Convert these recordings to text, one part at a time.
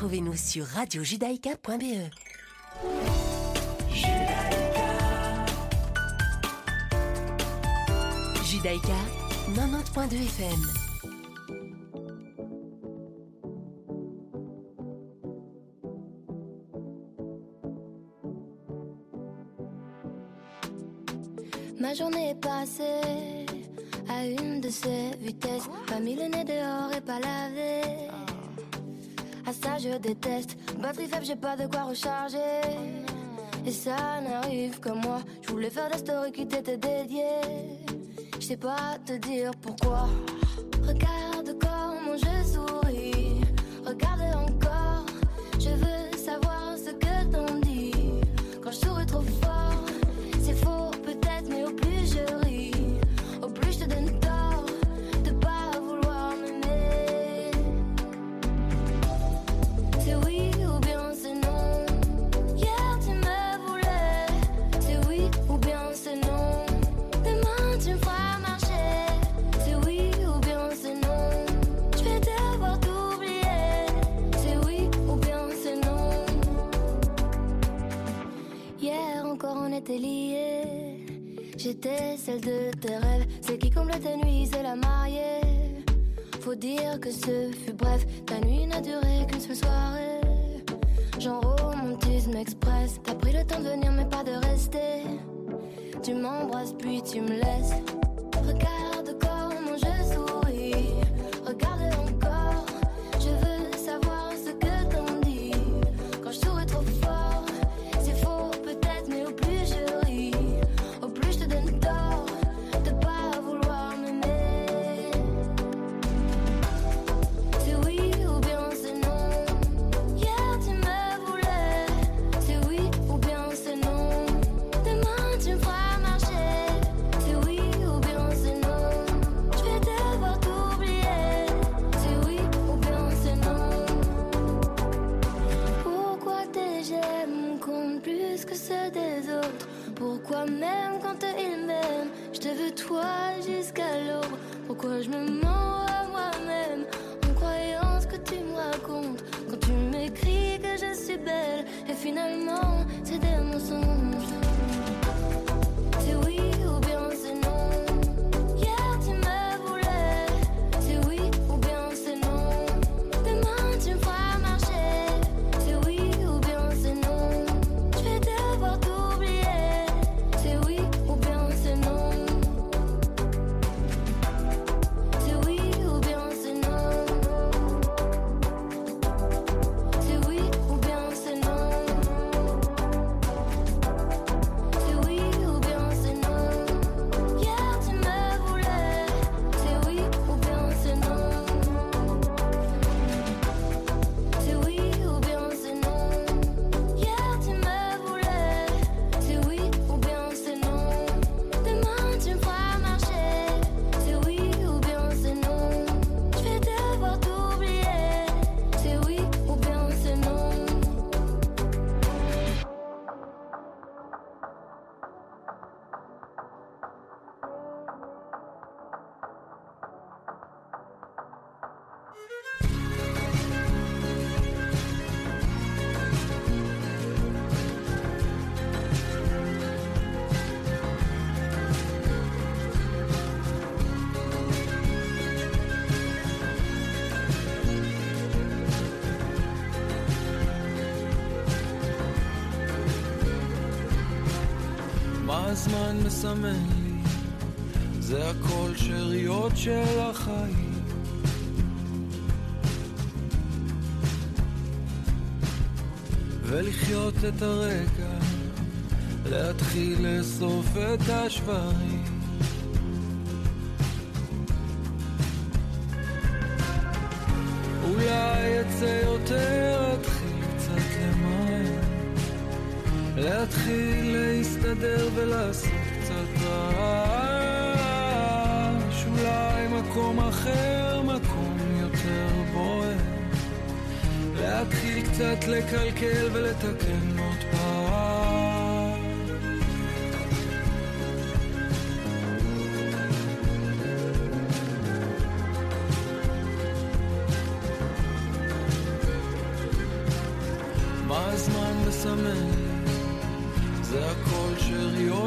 Retrouvez-nous sur radiojudaïka.be. Judaïka 90.2 FM. Ma journée est passée à une de ces vitesses. Pas mis le nez dehors et pas lavé. À ça je déteste. Batterie faible, j'ai pas de quoi recharger. Et ça n'arrive que moi. Je voulais faire des stories qui t'étaient dédiées. Je sais pas te dire pourquoi. Regarde comment je souris. Regarde encore. Je veux savoir ce que t'en dis. Quand je souris trop fort, c'est faux peut-être, mais au plus je ris, au plus je te donne tort de pas vouloir m'aimer. C'est oui ou bien c'est non. Hier tu me voulais. C'est oui ou bien c'est non. Demain tu me feras marcher. C'est oui ou bien c'est non. Je vais devoir t'oublier. C'est oui ou bien c'est non. Hier encore on était liés. J'étais celle de tes rêves, celle qui comble tes nuits et la mariée. Faut dire que ce fut bref, ta nuit n'a duré qu'une seule soirée. Genre romantisme express, t'as pris le temps de venir mais pas de rester. Tu m'embrasses puis tu me laisses. Regarde comment je souris, regarde encore. Je veux savoir ce que t'en dis, quand je souris trop fort. Pourquoi même quand il m'aime, je te veux toi jusqu'à l'aube. Pourquoi je me mens à moi-même en croyant ce que tu me racontes. Quand tu m'écris que je suis belle et finalement c'est des mensonges. C'est oui ou bien c'est non. הזמן מסמן לי, זה הכל שריות של החיים. ולחיות את הרגע, להתחיל לסוף את השברים. אולי אצא יותר, אתחיל קצת למים. להתחיל להסתדר ולעשות קצת רעש. אולי מקום אחר, מקום יותר בוער. להתחיל קצת לקלקל ולתקן עוד פעם.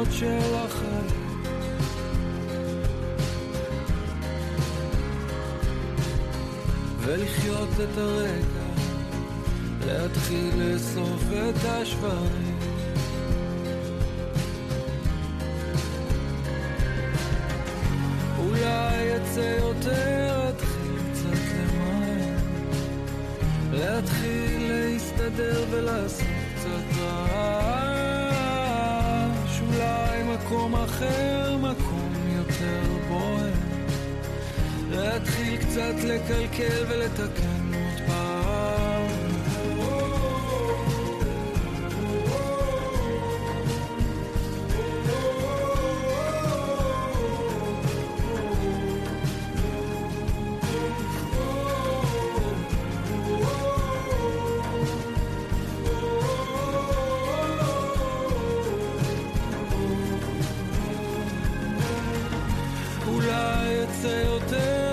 החלומות שלכם. ולחיות את הרגע, להתחיל לסוף את השברים. אולי יצא יותר, התחיל קצת למען, להתחיל להסתדר ולעשות קצת רעש. אולי מקום אחר, מקום יותר בוער, להתחיל קצת לקלקל ולתקן עוד פעם. אולי יצא יותר,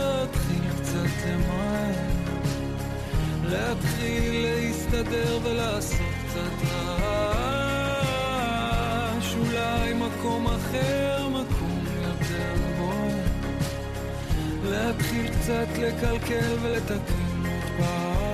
להתחיל להסתדר ולעשות קצת רעש. אולי מקום אחר, מקום יותר בוא, להתחיל קצת לקלקל ולתקן עוד פעם.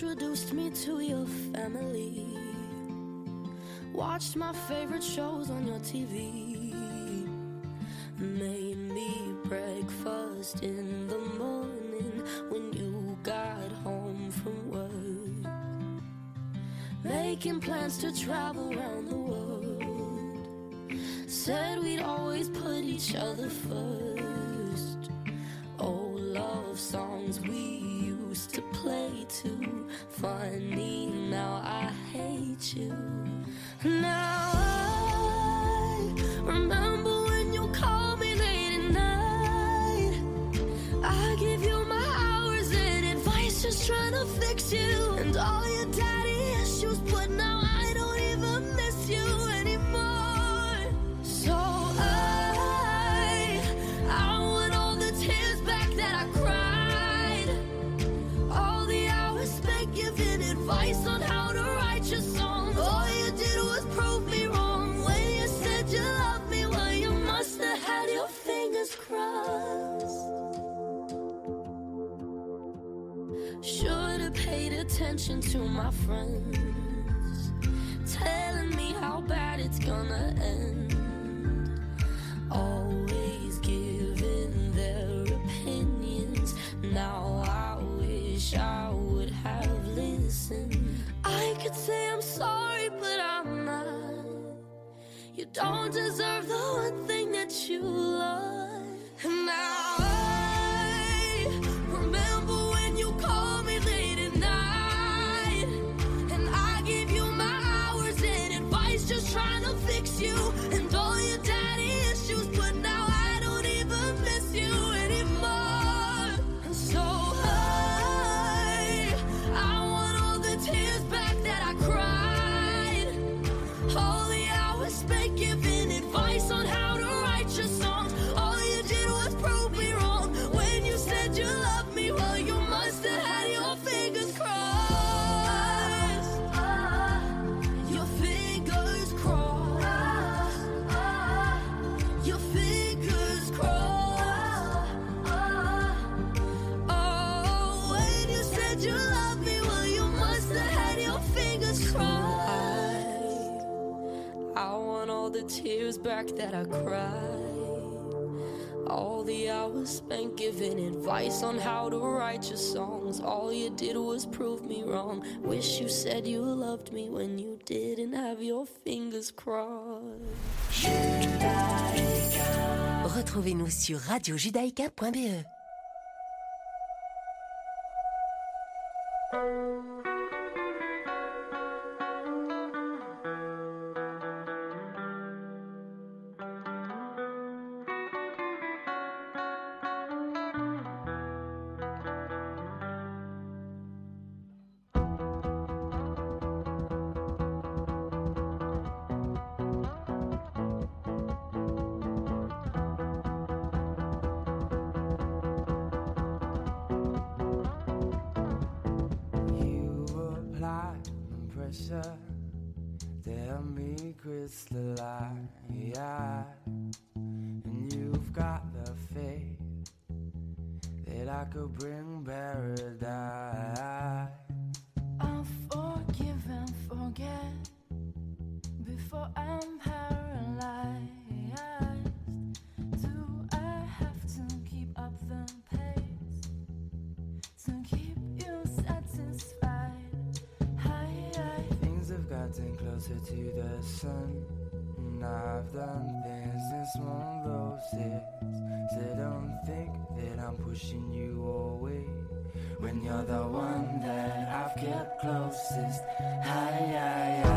Introduced me to your family, watched my favorite shows on your TV, made me breakfast in the morning when you got home from work, making plans to travel around the world, said we'd always put each other first, old love songs we used to play too. Funny, now I hate you. Now I remember when you called me late at night. I give you my hours and advice, just trying to fix you and all your daddy issues, but now I don't even miss you anymore. So I want all the tears back that I cried, giving advice on how to write your songs. All you did was prove me wrong when you said you loved me. Well, you must have had your fingers crossed. Should have paid attention to my friends, telling me how bad it's gonna end. Always giving their opinions. Now I wish I would have. I could say I'm sorry, but I'm not. You don't deserve the one thing that you love. And now I remember when you called me late at night, and I gave you my hours and advice, just trying to fix you and all your daddy issues, but now I don't even miss you anymore. And so I want all the tears back that I cried, all the hours spent giving advice on how to write your songs. All you did was prove me wrong when you said you loved me. Well, you must have had your fingers crossed, your fingers crossed, your fingers crossed. Oh, when you said you loved me, I want all the tears back that I cried, all the hours spent giving advice on how to write your songs. All you did was prove me wrong. Wish you said you loved me when you didn't have your fingers crossed. Judaïka. Retrouvez-nous sur radiojudaïka.be. pressure to help me crystallize. And you've got the faith that I could bring paradise. I'll forgive and forget before I'm paralyzed. Do I have to keep up the pace to keep you satisfied? Things have gotten closer to the sun. I've done things since one of those days, so don't think that I'm pushing you away when you're the one that I've kept closest. Hi, hi, hi.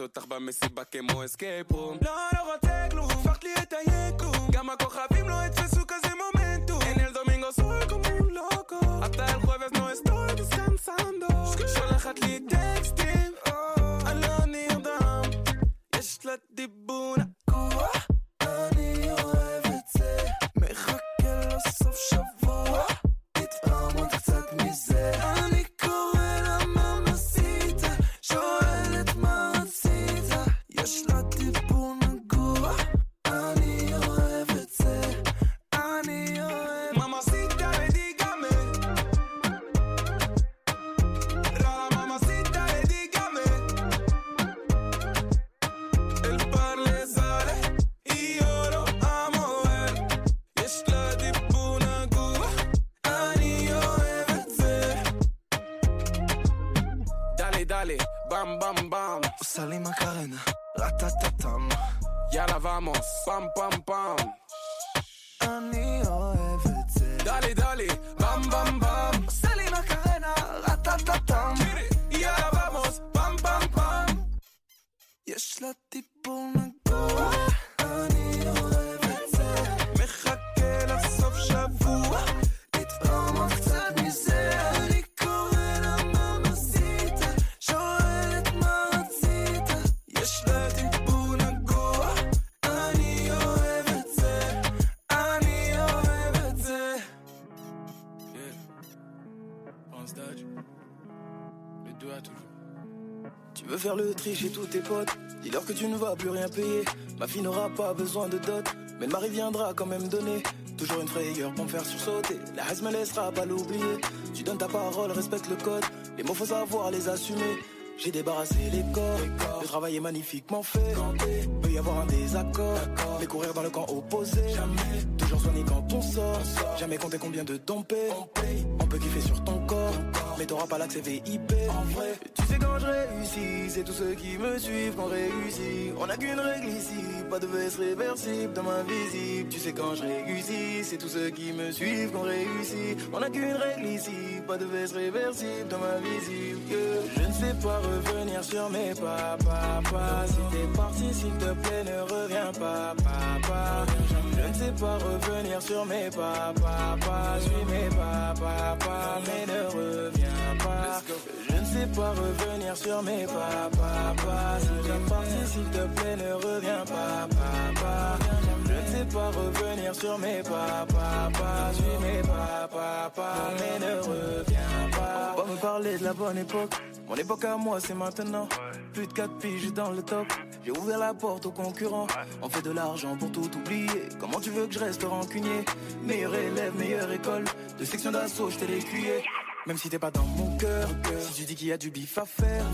אותך במסיבה כמו אסקייפ רום לא, לא רוצה כלום, הפכת לי את היקום גם הכוכבים לא יתפסו כזה מומנטום אין אל דומינגו סול כמו לוקו אתה אל חובס נו אסטוי דסקנסנדו שולחת לי טקסטים אני לא נרדם יש לה דיבון עקוע אני אוהב את זה מחכה לו סוף שבוע תתאם עוד קצת מזה אני Sali Macarena, ratatatam Yalla vamos, pam pam pam אני אוהב את זה דלי דלי, בם בם בם Sali Macarena, ratatatam Yalla vamos, pam pam pam un stage. Les deux à toujours. Tu veux faire le tri chez tous tes potes. Dis-leur que tu ne vas plus rien payer. Ma fille n'aura pas besoin de dot, mais le mari viendra quand même donner. Toujours une frayeur pour me faire sursauter. La haine me laissera pas l'oublier. Tu donnes ta parole, respecte le code. Les mots faut savoir les assumer. J'ai débarrassé les corps. Le travail est magnifiquement fait. Peut y avoir un désaccord, mais courir dans le camp opposé. Jamais. Toujours soigner quand on sort. Jamais compter combien de temps on paye. On peut kiffer sur ton corps, mais t'auras pas l'accès VIP. En vrai, tu sais quand je réussis, c'est tous ceux qui me suivent qu'on réussit. On n'a qu'une règle ici, pas de veste réversible dans ma visible. Tu sais quand je réussis, c'est tous ceux qui me suivent qu'on réussit. On n'a qu'une règle ici, pas de veste réversible dans ma visible. Je ne sais pas revenir sur mes pas, papa. Si t'es parti, s'il te plaît, ne reviens pas, papa. Je ne sais pas revenir sur mes pas, papa. Suis mes pas, papa, mais ne reviens pas. Je ne sais pas revenir sur mes pas, papa. Si t'es parti, s'il te plaît, ne reviens pas, papa. Je ne sais pas revenir sur mes pas, papa. Suis mes pas, papa, mais ne reviens pas. On va me parler de la bonne époque. Mon époque à moi c'est maintenant, plus de 4 piges dans le top. J'ai ouvert la porte aux concurrents, on fait de l'argent pour tout oublier. Comment tu veux que je reste rancunier? Meilleur élève, meilleure école, de section d'assaut j't'ai les cuillers. Même si t'es pas dans mon cœur, si tu dis qu'il y a du bif à faire,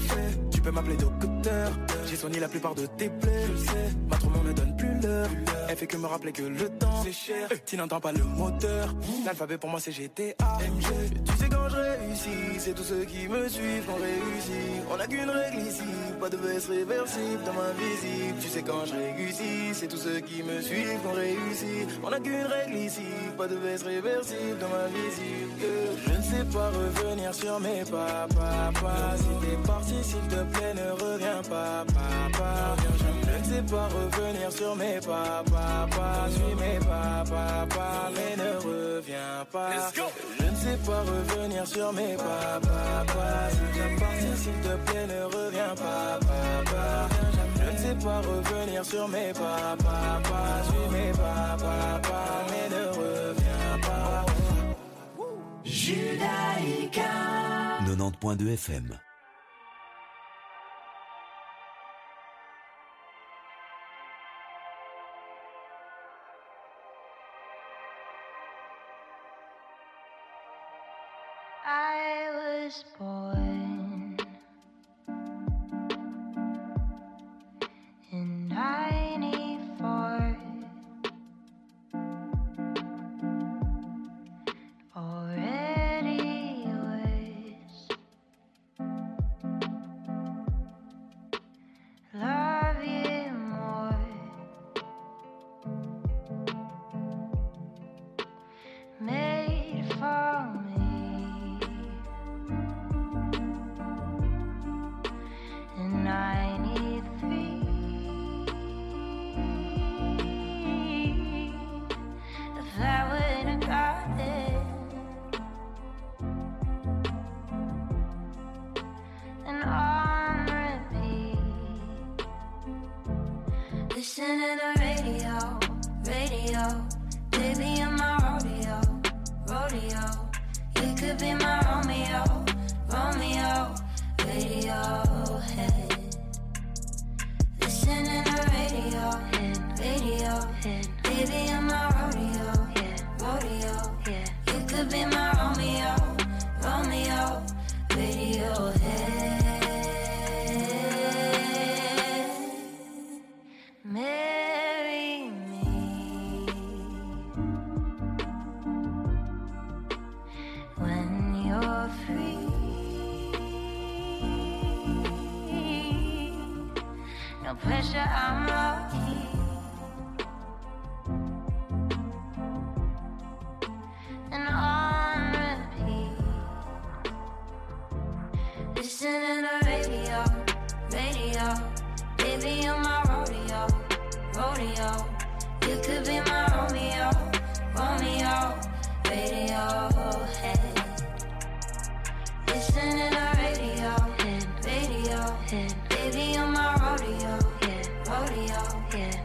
tu peux m'appeler docteur. J'ai soigné la plupart de tes plaies, je le sais. Ma trompe ne donne plus l'heure, elle fait que me rappeler que le temps c'est cher. Tu n'entends pas le moteur, l'alphabet pour moi c'est GTA MG. Tu sais quand je réussis, c'est tous ceux qui me suivent qu'on réussit. On n'a qu'une règle ici, pas de veste réversible dans ma visible. Tu sais quand je réussis, c'est tous ceux qui me suivent qu'on réussit. On n'a qu'une règle ici, pas de veste réversible dans ma visible. Je ne sais pas revenir sur mes pas, papa. Si t'es parti, s'il te plaît, ne reviens pas, papa. Je ne sais pas revenir sur mes pas, papa. Suis mes pas, papa, mais ne reviens pas. Je ne sais pas revenir sur mes pas, papa. Si t'es parti, s'il te plaît, ne reviens pas, papa. Je ne sais pas revenir sur mes pas, papa. Suis mes pas, papa, mais ne reviens pas. Judaïka 90.2 FM. I was born in 94. Already was love you more, made for me. Baby, on my rodeo, yeah, rodeo, yeah.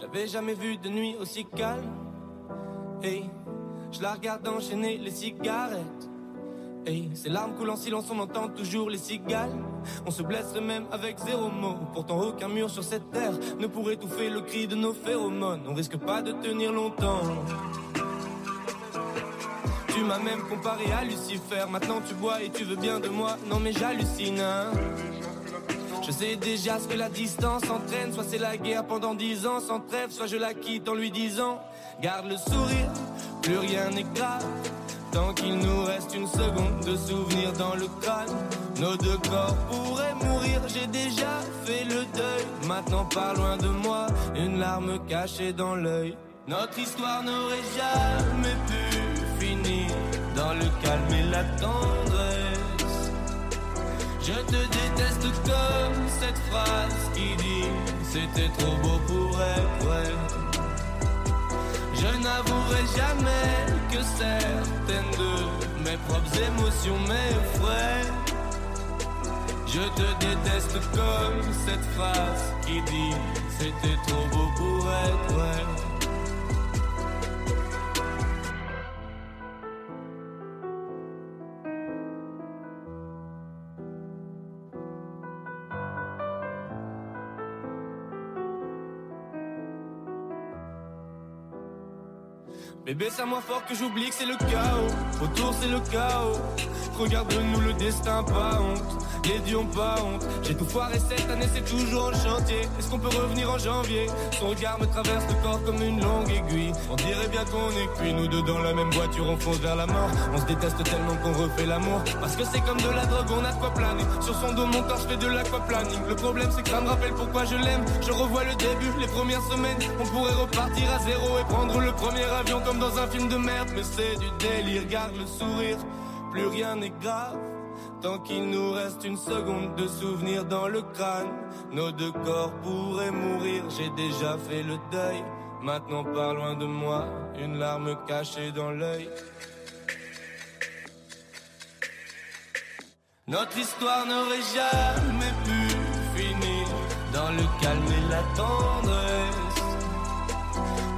J'avais jamais vu de nuit aussi calme. Hey, je la regarde enchaîner les cigarettes. Hey, ses larmes coulent en silence, on entend toujours les cigales. On se blesse le même avec zéro mot. Pourtant aucun mur sur cette terre ne pourrait étouffer le cri de nos phéromones. On risque pas de tenir longtemps. Tu m'as même comparé à Lucifer. Maintenant tu bois et tu veux bien de moi. Non mais j'hallucine, hein. Je sais déjà ce que la distance entraîne. Soit c'est la guerre pendant 10 ans sans trêve, soit je la quitte en lui disant: garde le sourire, plus rien n'est grave. Tant qu'il nous reste une seconde de souvenir dans le crâne, nos deux corps pourraient mourir. J'ai déjà fait le deuil, maintenant pas loin de moi, une larme cachée dans l'œil. Notre histoire n'aurait jamais pu finir dans le calme et la tendresse. Je te déteste comme cette phrase qui dit: c'était trop beau pour être vrai. Je n'avouerai jamais que certaines de mes propres émotions m'effraient. Je te déteste comme cette phrase qui dit: c'était trop beau pour être vrai. Bébé, serre-moi fort que j'oublie que c'est le chaos. Autour c'est le chaos. Regarde-nous, le destin pas honte. Les dieux ont pas honte. J'ai tout foiré cette année, c'est toujours en chantier. Est-ce qu'on peut revenir en janvier? Son regard me traverse le corps comme une longue aiguille. On dirait bien qu'on est cuit, nous deux dans la même voiture, on fonce vers la mort. On se déteste tellement qu'on refait l'amour. Parce que c'est comme de la drogue, on a de quoi planer. Sur son dos, mon corps, je fais de l'aquaplaning. Le problème c'est que ça me rappelle pourquoi je l'aime. Je revois le début, les premières semaines. On pourrait repartir à zéro et prendre le premier avion comme dans un film de merde, mais c'est du délire. Garde le sourire, plus rien n'est grave. Tant qu'il nous reste une seconde de souvenir dans le crâne, nos deux corps pourraient mourir. J'ai déjà fait le deuil, maintenant pas loin de moi, une larme cachée dans l'œil. Notre histoire n'aurait jamais pu finir dans le calme et la tendresse.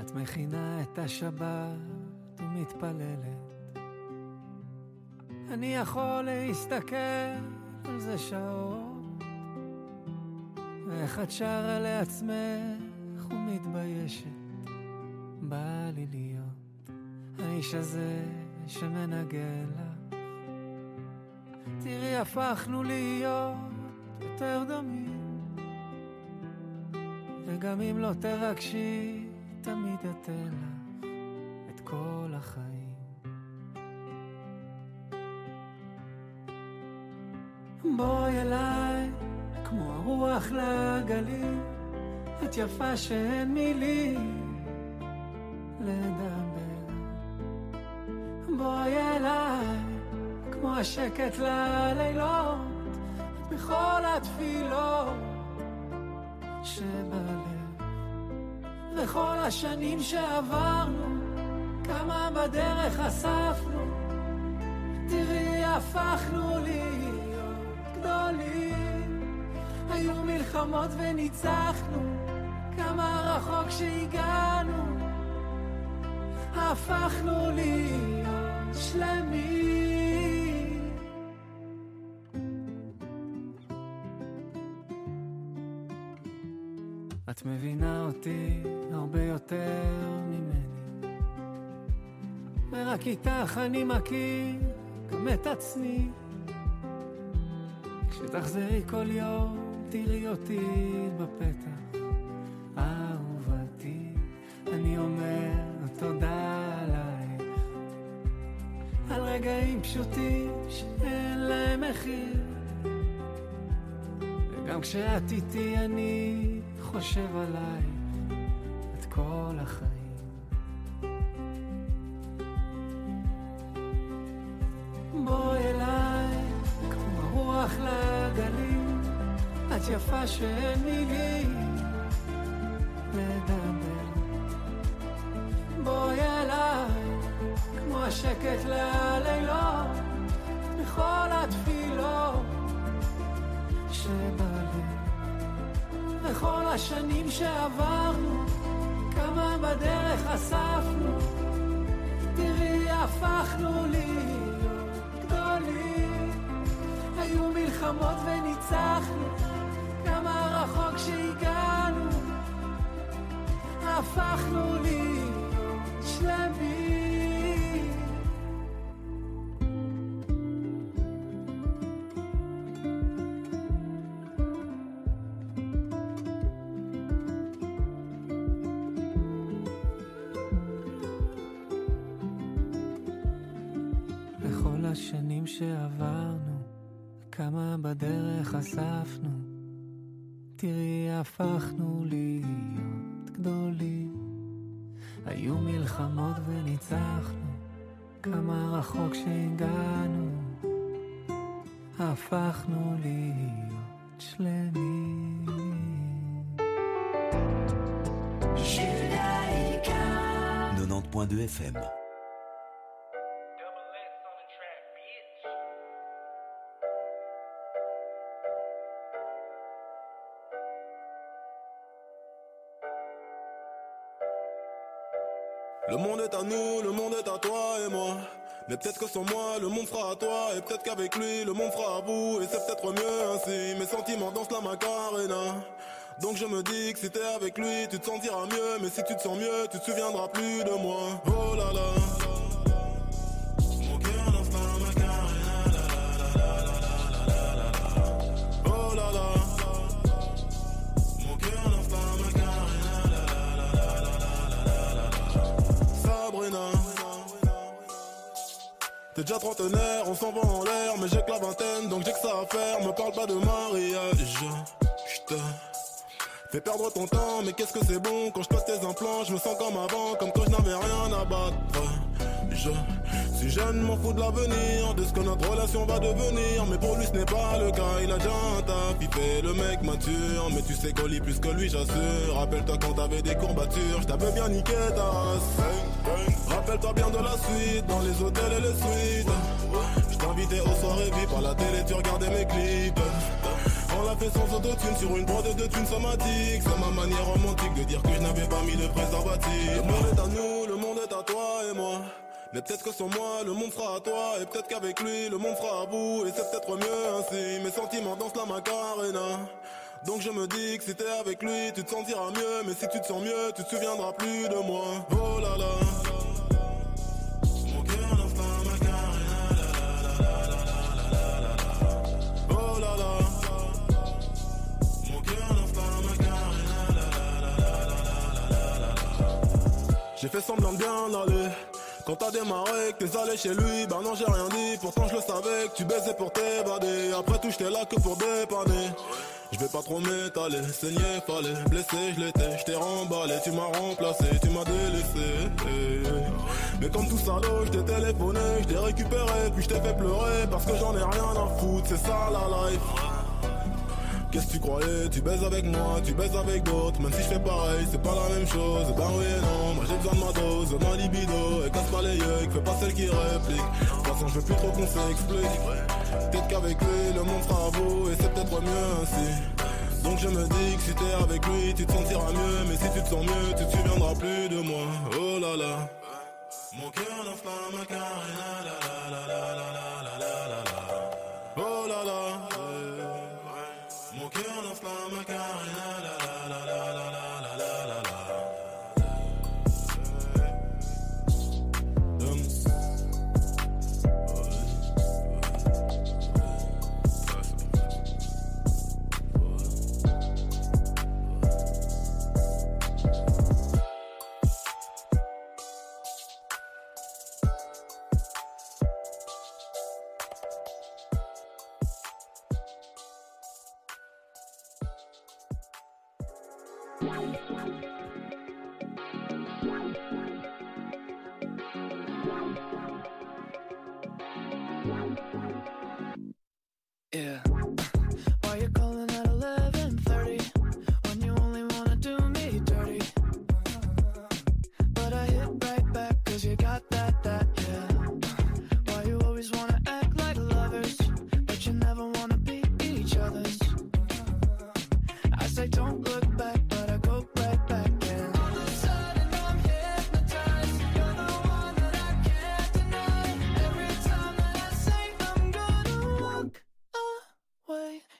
את מכינה את השבת ומתפללת. אני יכול להסתכל על זה שעות, ואיך את שרה לעצמך ומתביישת. בא לי להיות האיש הזה שמנגן לך. תראי, הפכנו להיות יותר דומים, וגם אם לא תרגשי תמיד אתן לך את כל החיים. בואי אליי כמו הרוח לגלים, את יפה שאין מילים לדבר. בואי אליי כמו השקט ללילות, את בכל התפילות שבלב וכל השנים שעברנו כמה בדרך אספנו תראי הפכנו להיות גדולים היו מלחמות וניצחנו כמה רחוק שהגענו הפכנו להיות שלמים את מבינה אותי הרבה יותר ממני ורק איתך אני מכיר גם את עצמי כשתחזרי כל יום תראי אותי בפתח אהובתי אני אומר תודה עליי על רגעים פשוטים שאין להם מחיר וגם כשאת איתי אני חושב עליי את כל החיים בוא אליי כמו רוח לגלים את יפה שאין מילים לדבר בואי אליי, כמו השקט ללילות, בכל התפילות שבלב. בכל השנים שעברנו, כמה בדרך אספנו, תראי הפכנו להיות גדולים. היו מלחמות וניצחנו, כמה רחוק שהגענו, הפכנו להיות. La vie בכל השנים שעברנו כמה בדרך אספנו תראי הפכנו להיות גדולים היו מלחמות וניצחנו, כמה רחוק שהגענו, הפכנו להיות שלמים. Judaïka 90.2 FM Le monde est à nous, le monde est à toi et moi. Mais peut-être que sans moi, le monde sera à toi. Et peut-être qu'avec lui, le monde sera à vous. Et c'est peut-être mieux ainsi. Mes sentiments dansent la Macarena. Donc je me dis que si t'es avec lui, tu te sentiras mieux. Mais si tu te sens mieux, tu te souviendras plus de moi. Oh là là. T'es déjà trentenaire, on s'en va en l'air, mais j'ai que la vingtaine, donc j'ai que ça à faire. Me parle pas de mariage, je te fais perdre ton temps, mais qu'est-ce que c'est bon quand je passe tes implants, je me sens comme avant, comme quand je n'avais rien à battre. Je suis jeune, m'en fous de l'avenir, de ce que notre relation va devenir, mais pour lui ce n'est pas le cas, il a déjà un taf, il fait le mec mature, mais tu sais qu'on lit plus que lui, j'assure. Rappelle-toi quand t'avais des courbatures, je t'avais bien niqué ta race. Rappelle-toi bien de la suite, dans les hôtels et les suites. Je t'invitais aux soirées vives, à la télé tu regardais mes clips. On l'a fait sans autotune, sur une brodeuse de thunes somatiques. C'est ma manière romantique de dire que je n'avais pas mis de préservatif. Le monde est à nous, le monde est à toi et moi. Mais peut-être que sans moi, le monde sera à toi. Et peut-être qu'avec lui, le monde sera à vous. Et c'est peut-être mieux ainsi, mes sentiments dansent la Macarena. Donc je me dis que si t'es avec lui, tu te sentiras mieux. Mais si tu te sens mieux, tu te souviendras plus de moi. Oh là là. J'ai fait semblant de bien aller. Quand t'as démarré, que t'es allé chez lui, bah non j'ai rien dit. Pourtant je le savais que tu baisais pour t'évader. Après tout j'étais là que pour dépanner. Je vais pas trop m'étaler, saigner fallait. Blessé je l'étais, je t'ai remballé. Tu m'as remplacé, tu m'as délaissé. Mais comme tout salaud, je t'ai téléphoné, je t'ai récupéré, puis je t'ai fait pleurer. Parce que j'en ai rien à foutre, c'est ça la life. Qu'est-ce que tu croyais? Tu baises avec moi, tu baises avec d'autres. Même si je fais pareil, c'est pas la même chose. Ben oui et non, moi j'ai besoin de ma dose, de ma libido. Et casse pas les yeux, fais pas celle qui réplique. De toute façon je veux plus trop qu'on s'explique. Peut-être qu'avec lui le monde sera beau, et c'est peut-être mieux ainsi. Donc je me dis que si t'es avec lui tu te sentiras mieux. Mais si tu te sens mieux, tu te souviendras plus de moi. Oh là là. Mon cœur danse la Macarena, la la la la la la la la. Oh la la. Mon cœur danse la Macarena, la la la la la la la la Yeah. Why you calling at 11:30 when you only wanna do me dirty? But I hit right back 'cause you got that, yeah. Why you always wanna act like lovers, but you never wanna be each other's? I say don't look back, but I go right back.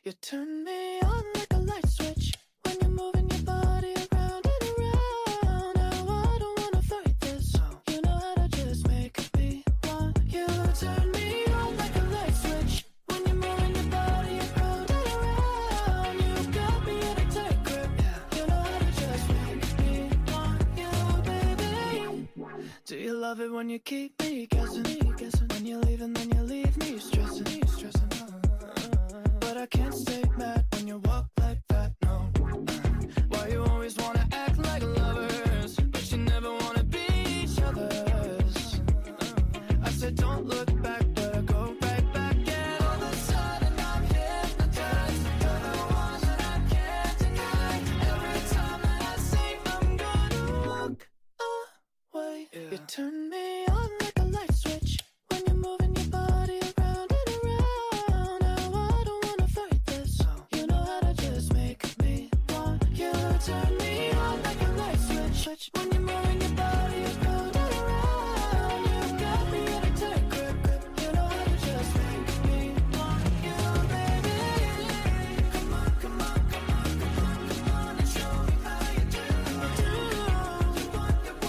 You turn me on like a light switch when you're moving your body around and around. Now I don't wanna fight this. You know how to just make me want you. Turn me on like a light switch when you're moving your body around and around. You got me in a tight grip. You know how to just make me want you, baby. Do you love it when you keep me guessing? When you're leaving, then you leave me stressing. But I can't stay mad when you walk like that, no. Why you always wanna act like lovers, but you never wanna be each other's? I said don't look back, but I go right back. And all of a sudden I'm hypnotized. You're the one that I can't deny. Every time that I say I'm gonna walk away, yeah. You turn